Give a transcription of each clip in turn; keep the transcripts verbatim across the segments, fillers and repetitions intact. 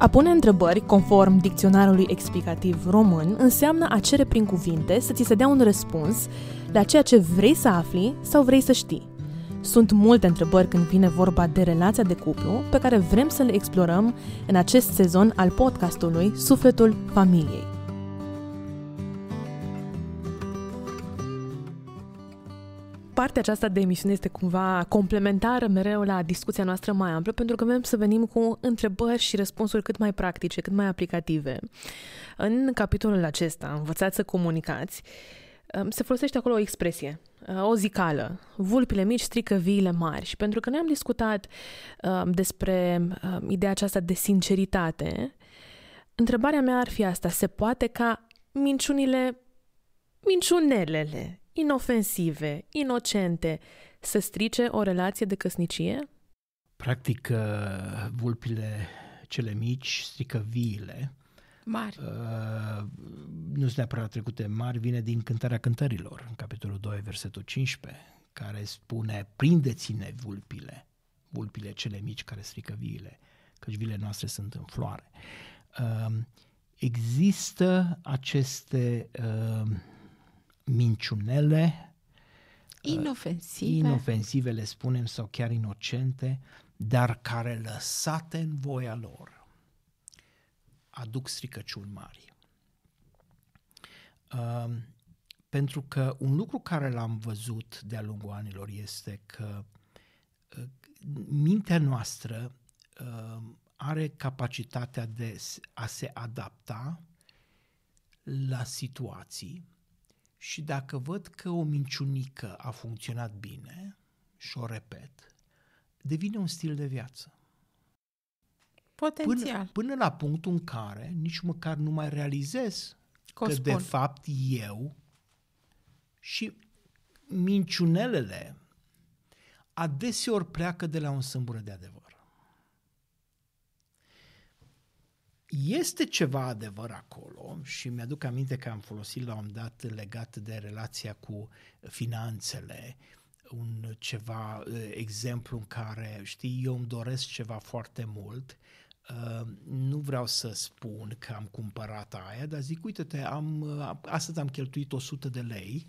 A pune întrebări, conform dicționarului explicativ român, înseamnă a cere prin cuvinte să ți se dea un răspuns la ceea ce vrei să afli sau vrei să știi. Sunt multe întrebări când vine vorba de relația de cuplu pe care vrem să le explorăm în acest sezon al podcastului Sufletul Familiei. Partea aceasta de emisiune este cumva complementară mereu la discuția noastră mai amplă, pentru că vrem să venim cu întrebări și răspunsuri cât mai practice, cât mai aplicative. În capitolul acesta, învățați să comunicați, se folosește acolo o expresie, o zicală, vulpile mici strică viile mari. Și pentru că noi am discutat despre ideea aceasta de sinceritate, întrebarea mea ar fi asta: se poate ca minciunile, minciunelele, inofensive, inocente, să strice o relație de căsnicie? Practic, vulpile cele mici strică viile mari. Uh, nu sunt neapărat trecute mari, vine din Cântarea Cântărilor, în capitolul doi, versetul cincisprezece, care spune: prinde-ți-ne vulpile, vulpile cele mici care strică viile, căci viile noastre sunt în floare. Uh, există aceste uh, minciunele inofensive. inofensive, le spunem, sau chiar inocente, dar care, lăsate în voia lor, aduc stricăciuni mari. Uh, pentru că un lucru care l-am văzut de-a lungul anilor este că uh, mintea noastră uh, are capacitatea de a se adapta la situații. Și dacă văd că o minciunică a funcționat bine și o repet, devine un stil de viață. Potențial. Până, până la punctul în care nici măcar nu mai realizez că, că de fapt eu și minciunelele adeseori pleacă de la un sâmbură de adevăr. Este ceva adevăr acolo și mi-aduc aminte că am folosit la un dat, legat de relația cu finanțele, un ceva exemplu în care, știi, eu îmi doresc ceva foarte mult, nu vreau să spun că am cumpărat aia, dar zic, uite-te, am, astăzi am cheltuit o sută de lei,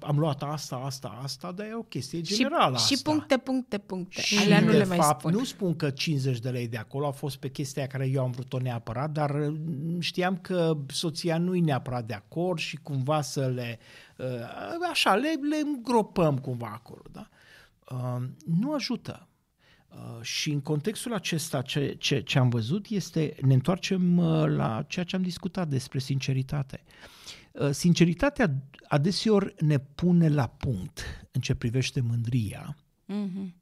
am luat asta, asta, asta, dar e o chestie generală asta. Și puncte, puncte, puncte. Și alea nu le mai fapt, spun. Nu spun că cincizeci de lei de acolo a fost pe chestia care eu am vrut-o neapărat, dar știam că soția nu-i neapărat de acord și cumva să le, așa, le, le îngropăm cumva acolo. Da? Nu ajută. Și în contextul acesta ce, ce, ce am văzut este, ne întoarcem la ceea ce am discutat despre sinceritate. Sinceritatea adeseori ne pune la punct în ce privește mândria, mm-hmm,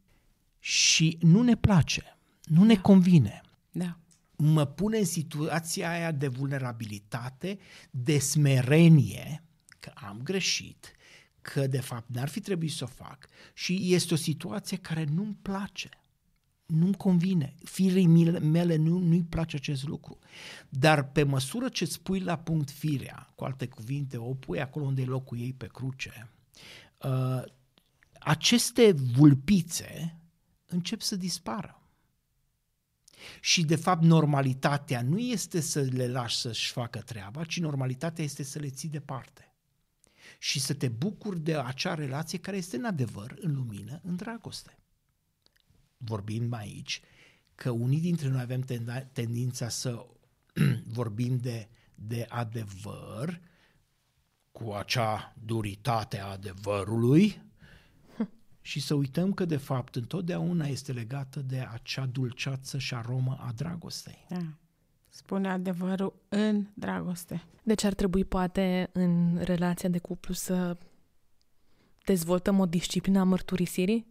și nu ne place, nu ne convine. Da. Mă pune în situația aia de vulnerabilitate, de smerenie, că am greșit, că de fapt n-ar fi trebuit să o fac, și este o situație care nu-mi place. Nu-mi convine. Firii mele nu, nu-i place acest lucru. Dar pe măsură ce îți pui la punct firea, cu alte cuvinte, o pui acolo unde e locul ei, pe cruce, uh, aceste vulpițe încep să dispară. Și de fapt normalitatea nu este să le lași să-și facă treaba, ci normalitatea este să le ții departe. Și să te bucuri de acea relație care este în adevăr, în lumină, în dragoste. Vorbim aici că unii dintre noi avem tendința să vorbim de, de adevăr cu acea duritate a adevărului și să uităm că de fapt întotdeauna este legată de acea dulceață și aromă a dragostei. Da. Spune adevărul în dragoste. Deci ar trebui poate în relația de cuplu să dezvoltăm o disciplină a mărturisirii?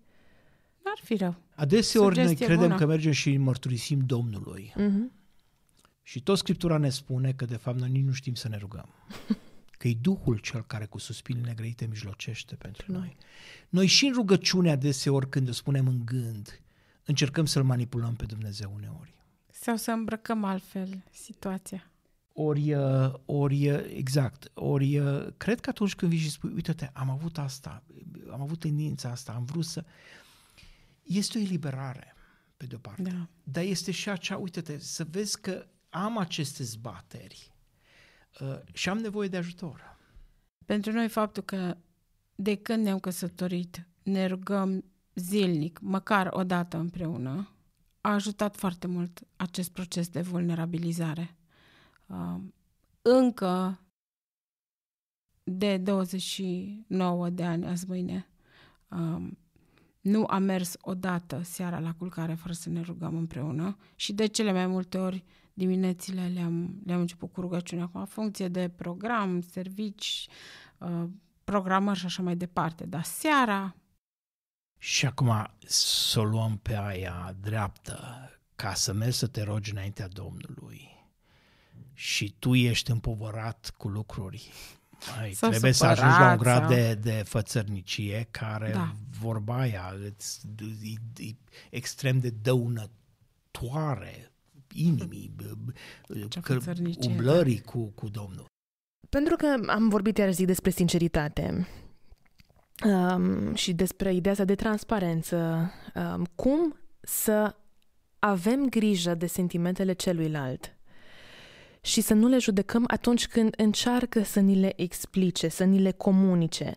N-ar fi rău. Adeseori noi credem bună. Că mergem și mărturisim Domnului. Uh-huh. Și tot Scriptura ne spune că de fapt noi nici nu știm să ne rugăm. Că e Duhul cel care cu suspine negrăite mijlocește pentru noi. Noi și în rugăciune adeseori, când o spunem în gând, încercăm să-L manipulăm pe Dumnezeu uneori. Sau să îmbrăcăm altfel situația. Ori, ori, exact, ori cred că atunci când vii și spui, uite-te, am avut asta, am avut tendința asta, am vrut să... Este o eliberare pe de-o parte. Da. Dar este și acea, uite-te, să vezi că am aceste zbateri uh, și am nevoie de ajutor. Pentru noi faptul că de când ne-am căsătorit ne rugăm zilnic, măcar o dată împreună, a ajutat foarte mult acest proces de vulnerabilizare. Uh, încă de douăzeci și nouă de ani azi mâine, uh, nu am mers odată seara la culcare fără să ne rugăm împreună și de cele mai multe ori diminețile le-am, le-am început cu rugăciunea, cu funcție de program, servici, uh, programări și așa mai departe, dar seara... Și acum să o luăm pe aia dreaptă, ca să mergi să te rogi înaintea Domnului și tu ești împovărat cu lucruri. Mai, trebuie supărat, să ajungi la un grad sau... de, de fățărnicie care, da, vorba aia, îți, îi, îi, extrem de dăunătoare inimii, că, umblării da. cu, cu Domnul. Pentru că am vorbit iar zi despre sinceritate um, și despre ideea asta de transparență, um, cum să avem grijă de sentimentele celuilalt și să nu le judecăm atunci când încearcă să ni le explice, să ni le comunice.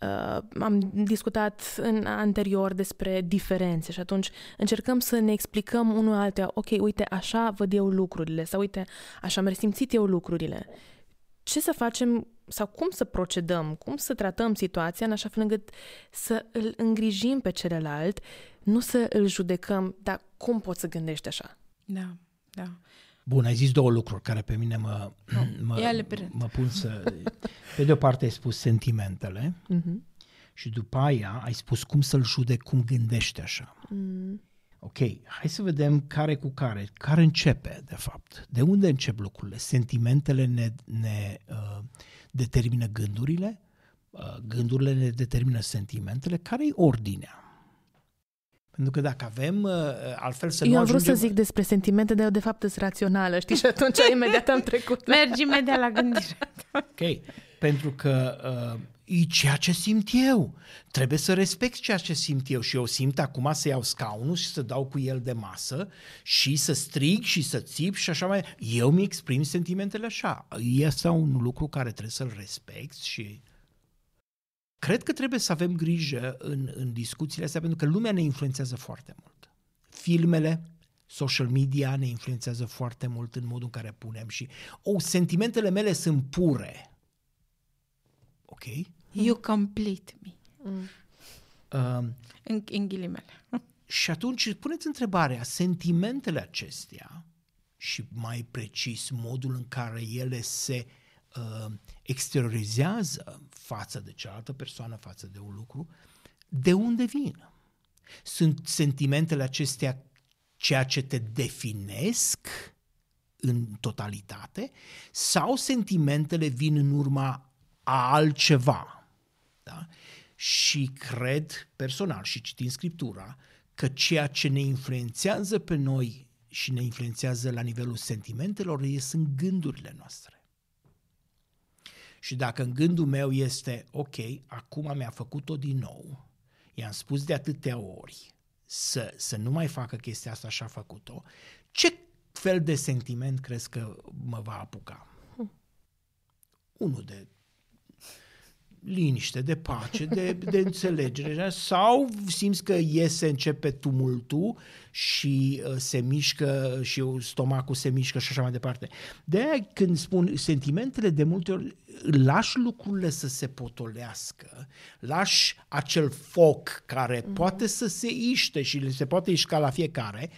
Uh, am discutat în anterior despre diferențe și atunci încercăm să ne explicăm unul altuia, ok, uite, așa văd eu lucrurile sau uite, așa am resimțit eu lucrurile. Ce să facem sau cum să procedăm, cum să tratăm situația în așa fel încât să îl îngrijim pe celălalt, nu să îl judecăm, dar cum poți să gândești așa? Da, da. Bun, ai zis două lucruri care pe mine mă, no, mă, mă pun să... Pe de o parte ai spus sentimentele mm-hmm. și după aia ai spus cum să-l judec, cum gândește așa. Mm. Ok, hai să vedem care cu care, care începe de fapt, de unde încep lucrurile. Sentimentele ne, ne uh, determină gândurile, uh, gândurile ne determină sentimentele, care-i ordinea? Pentru că dacă avem, altfel să nu ajungem... Eu am vrut să zic despre sentimente, dar eu de fapt sunt rațională, știi? Și atunci imediat am trecut. Mergi imediat la gândire. Ok, pentru că uh, e ceea ce simt eu. Trebuie să respect ceea ce simt eu și eu simt acum să iau scaunul și să dau cu el de masă și să strig și să țip și așa mai... Eu mi exprim sentimentele așa. Este un lucru care trebuie să-l respect și... Cred că trebuie să avem grijă în, în discuțiile astea, pentru că lumea ne influențează foarte mult. Filmele, social media ne influențează foarte mult în modul în care punem și oh, sentimentele mele sunt pure. Ok? You complete me. Mm. Uh, în, în ghilimele. Și atunci puneți întrebarea, sentimentele acestea și mai precis modul în care ele se exteriorizează față de cealaltă persoană, față de un lucru, de unde vin? Sunt sentimentele acestea ceea ce te definesc în totalitate sau sentimentele vin în urma a altceva? Da? Și cred personal și citind Scriptura că ceea ce ne influențează pe noi și ne influențează la nivelul sentimentelor sunt gândurile noastre. Și dacă în gândul meu este, ok, acum mi-a făcut-o din nou, i-am spus de atâtea ori să, să nu mai facă chestia asta și a făcut-o, ce fel de sentiment crezi că mă va apuca? Hmm. Unul de liniște, de pace, de, de înțelegere sau simți că iese, începe tumultul și se mișcă și stomacul se mișcă și așa mai departe. De-aia când spun sentimentele, de multe ori lași lucrurile să se potolească, lași acel foc care mm-hmm. poate să se iște și se poate ișca la fiecare.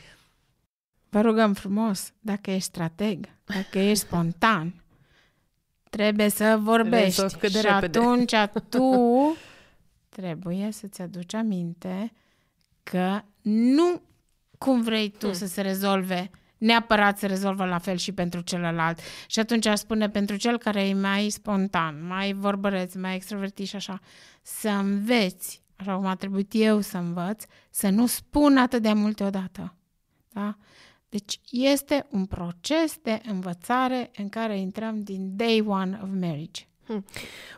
Vă rugăm frumos, dacă ești strateg, dacă ești spontan, trebuie să vorbești și repede. Atunci tu trebuie să-ți aduci aminte că nu cum vrei tu hmm. să se rezolve, neapărat se rezolvă la fel și pentru celălalt. Și atunci aș spune pentru cel care e mai spontan, mai vorbăreț, mai extrovertit și așa, să înveți, așa cum a trebuit eu să învăț, să nu spun atât de multe odată. Da? Deci este un proces de învățare în care intrăm din day one of marriage. Hmm.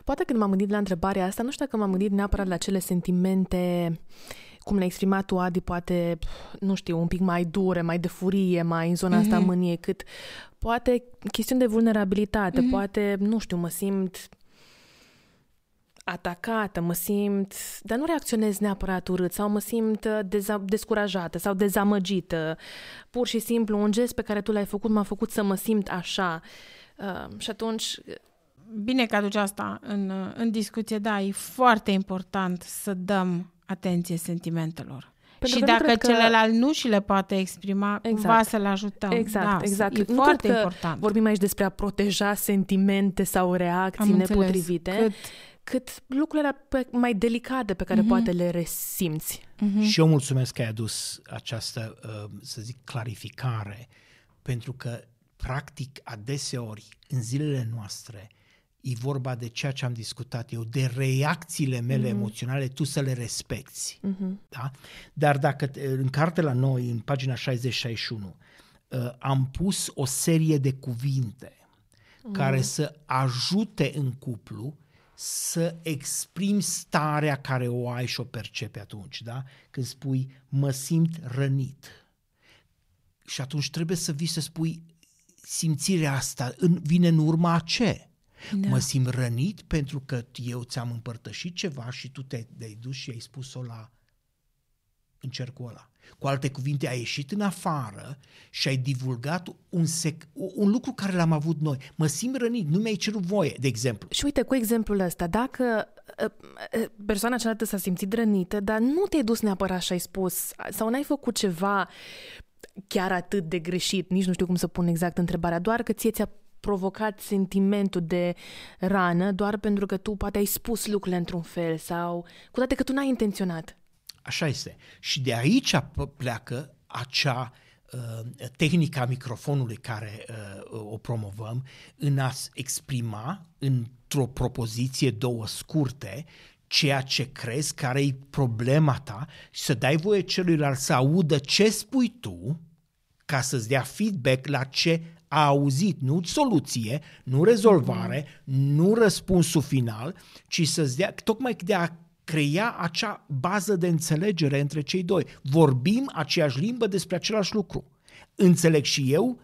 Poate când m-am gândit la întrebarea asta, nu știu dacă m-am gândit neapărat la cele sentimente cum le-ai exprimat tu, Adi, poate, nu știu, un pic mai dure, mai de furie, mai în zona mm-hmm. asta mânie, cât poate chestiuni de vulnerabilitate, mm-hmm. poate, nu știu, mă simt atacată, mă simt, dar nu reacționez neapărat urât, sau mă simt deza- descurajată sau dezamăgită. Pur și simplu un gest pe care tu l-ai făcut m-a făcut să mă simt așa. Uh, și atunci... Bine că aduci asta în, în discuție, da, e foarte important să dăm atenție sentimentelor. Pentru și dacă nu celălalt că... nu și le poate exprima, exact. Cumva să-l ajutăm. Exact, da, exact. E nu foarte important. Vorbim aici despre a proteja sentimente sau reacții Am nepotrivite. Înțeles. Cât... cât lucrurile mai delicate pe care mm-hmm. poate le resimți. Mm-hmm. Și eu mulțumesc că ai adus această, să zic, clarificare, pentru că, practic, adeseori, în zilele noastre, e vorba de ceea ce am discutat eu, de reacțiile mele mm-hmm. emoționale, tu să le respecti. Mm-hmm. Da? Dar dacă, în carte la noi, în pagina șaizeci șaizeci și unu, am pus o serie de cuvinte mm-hmm. care să ajute în cuplu să exprimi starea care o ai și o percepi atunci, da? Când spui, mă simt rănit. Și atunci trebuie să vii să spui, simțirea asta vine în urma a ce? Da. Mă simt rănit pentru că eu ți-am împărtășit ceva și tu te-ai dus și ai spus-o la în cercul ăla. Cu alte cuvinte, ai ieșit în afară și ai divulgat un, sec, un lucru care l-am avut noi. Mă simt rănit, nu mi-ai cerut voie, de exemplu. Și uite, cu exemplul ăsta, dacă persoana cealaltă s-a simțit rănită, dar nu te-ai dus neapărat și ai spus, sau n-ai făcut ceva chiar atât de greșit, nici nu știu cum să pun exact întrebarea, doar că ție ți-a provocat sentimentul de rană, doar pentru că tu poate ai spus lucrurile într-un fel, sau cu toate că tu n-ai intenționat. Așa este. Și de aici pleacă acea uh, tehnică a microfonului care uh, o promovăm, în a exprima într-o propoziție, două scurte, ceea ce crezi, care e problema ta și să dai voie celuilalt să audă ce spui tu ca să-ți dea feedback la ce a auzit, nu soluție, nu rezolvare, nu răspunsul final, ci să-ți dea, tocmai de a crea acea bază de înțelegere între cei doi. Vorbim aceeași limbă despre același lucru. Înțeleg și eu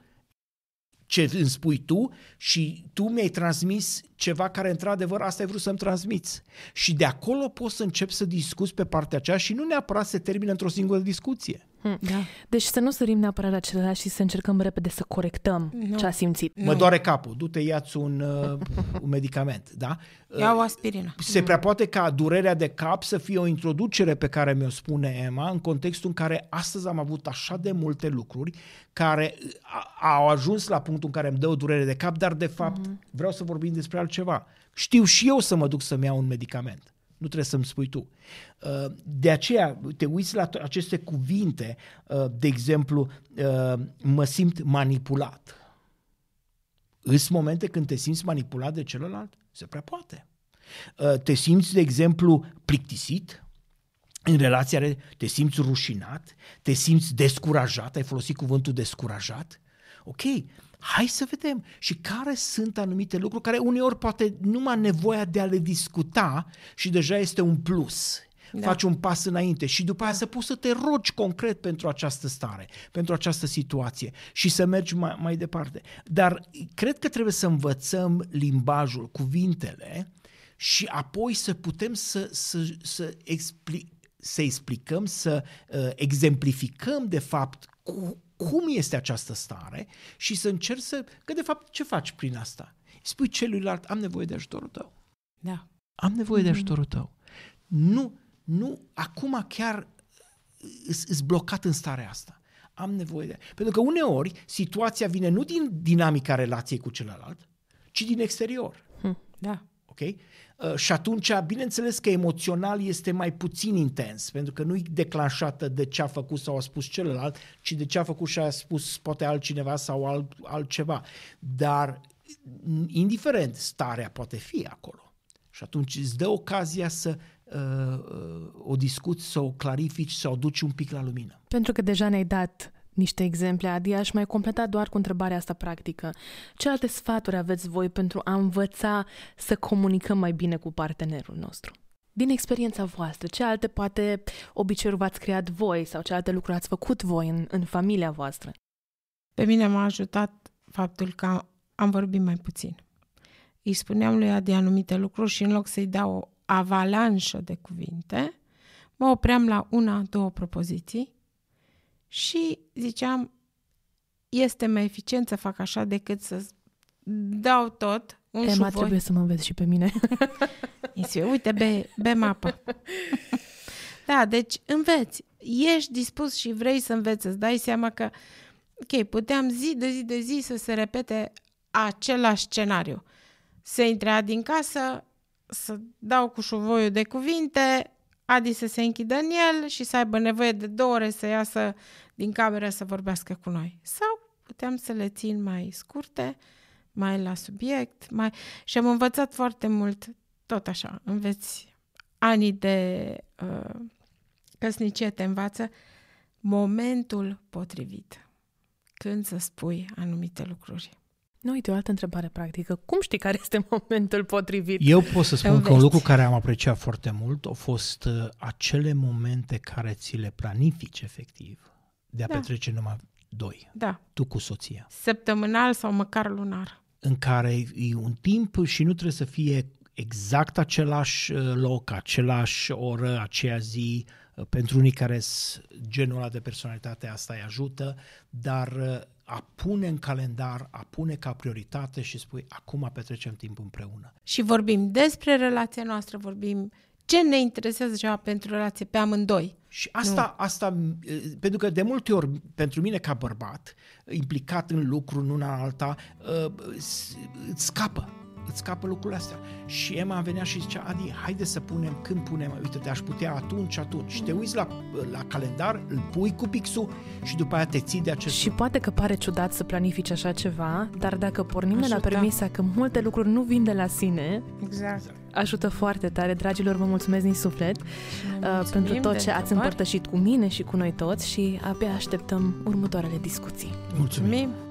ce îmi spui tu și tu mi-ai transmis ceva care, într-adevăr, asta ai vrut să-mi transmiți. Și de acolo poți să începi să discuți pe partea aceea și nu neapărat se termină într-o singură discuție. Hmm. Da. Deci să nu sărim neapărat la celălalt și să încercăm repede să corectăm no. ce a simțit. Mă doare capul, du-te, ia-ți un, uh, un medicament, da? Ia o aspirină. Se prea poate ca durerea de cap să fie o introducere pe care mi-o spune Emma, în contextul în care astăzi am avut așa de multe lucruri care au ajuns la punctul în care îmi dă o durere de cap, dar de fapt mm-hmm. vreau să vorbim despre altceva. Știu și eu să mă duc să-mi iau un medicament. Nu trebuie să-mi spui tu. De aceea te uiți la aceste cuvinte, de exemplu, mă simt manipulat. Îs momente când te simți manipulat de celălalt? Se prea poate. Te simți, de exemplu, plictisit în relația, te simți rușinat, te simți descurajat, ai folosit cuvântul descurajat. Ok, hai să vedem și care sunt anumite lucruri care uneori poate numai nevoia de a le discuta și deja este un plus. Da. Faci un pas înainte și după aia să poți să te rogi concret pentru această stare, pentru această situație și să mergi mai, mai departe. Dar cred că trebuie să învățăm limbajul, cuvintele și apoi să putem să, să, să, expli, să explicăm, să uh, exemplificăm de fapt cu cum este această stare și să încerci să... Că de fapt ce faci prin asta? Spui celuilalt, am nevoie de ajutorul tău. Da. Am nevoie mm-hmm. de ajutorul tău. Nu, nu, acum chiar îți blocat în starea asta. Am nevoie de... Pentru că uneori situația vine nu din dinamica relației cu celălalt, ci din exterior. Hm. Da. Ok? Uh, și atunci, bineînțeles că emoțional este mai puțin intens, pentru că nu-i declanșată de ce a făcut sau a spus celălalt, ci de ce a făcut și a spus poate altcineva sau alt, altceva. Dar, indiferent, starea poate fi acolo. Și atunci îți dă ocazia să uh, o discuți, să o clarifici, să o duci un pic la lumină. Pentru că deja ne-ai dat niște exemple, Adi, aș mai completa doar cu întrebarea asta practică. Ce alte sfaturi aveți voi pentru a învăța să comunicăm mai bine cu partenerul nostru? Din experiența voastră, ce alte poate obiceiuri v-ați creat voi sau ce alte lucruri ați făcut voi în, în familia voastră? Pe mine m-a ajutat faptul că am vorbit mai puțin. Îi spuneam lui Adi anumite lucruri și în loc să-i dau o avalanșă de cuvinte, mă opream la una, două propoziții și ziceam, este mai eficient să fac așa decât să dau tot un șuvoi. Ema, trebuie să mă înveți și pe mine. Uite, be, bem apă. Da, deci înveți. Ești dispus și vrei să înveți, îți dai seama că, ok, puteam zi de zi de zi să se repete același scenariu. Să intre Adi în casă, să dau cu șuvoiul de cuvinte, Adi să se închidă în el și să aibă nevoie de două ore să iasă din cameră să vorbească cu noi. Sau puteam să le țin mai scurte, mai la subiect, mai... și am învățat foarte mult, tot așa, înveți anii de uh, căsnicie te învață momentul potrivit când să spui anumite lucruri. Nu, uite, o altă întrebare practică. Cum știi care este momentul potrivit? Eu pot să spun că un lucru care am apreciat foarte mult au fost acele momente care ți le planifici efectiv de a da. petrece numai doi. Da. Tu cu soția. Săptămânal sau măcar lunar. În care e un timp și nu trebuie să fie exact același loc, aceeași oră, aceea zi. Pentru unii care sunt genul ăla de personalitate, asta îi ajută, dar a pune în calendar, a pune ca prioritate și spui, acum petrecem timp împreună. Și vorbim despre relația noastră, vorbim ce ne interesează ceva pentru relație pe amândoi. Și asta, asta, pentru că de multe ori, pentru mine ca bărbat, implicat în lucru, nu în alta, îți scapă. Îți scapă lucrurile astea. Și Ema venea și zicea, Adi, haide să punem, când punem, uite, te-aș putea atunci, atunci. Și te uiți la, la calendar, îl pui cu pixul și după aia te ții de acest și lucru. Poate că pare ciudat să planifici așa ceva, dar dacă pornim ajută. la permisa că multe lucruri nu vin de la sine, exact. ajută foarte tare. Dragilor, vă mulțumesc din suflet uh, pentru tot ce ați împărtășit cu mine și cu noi toți și abia așteptăm următoarele discuții. Mulțumim! Mulțumim.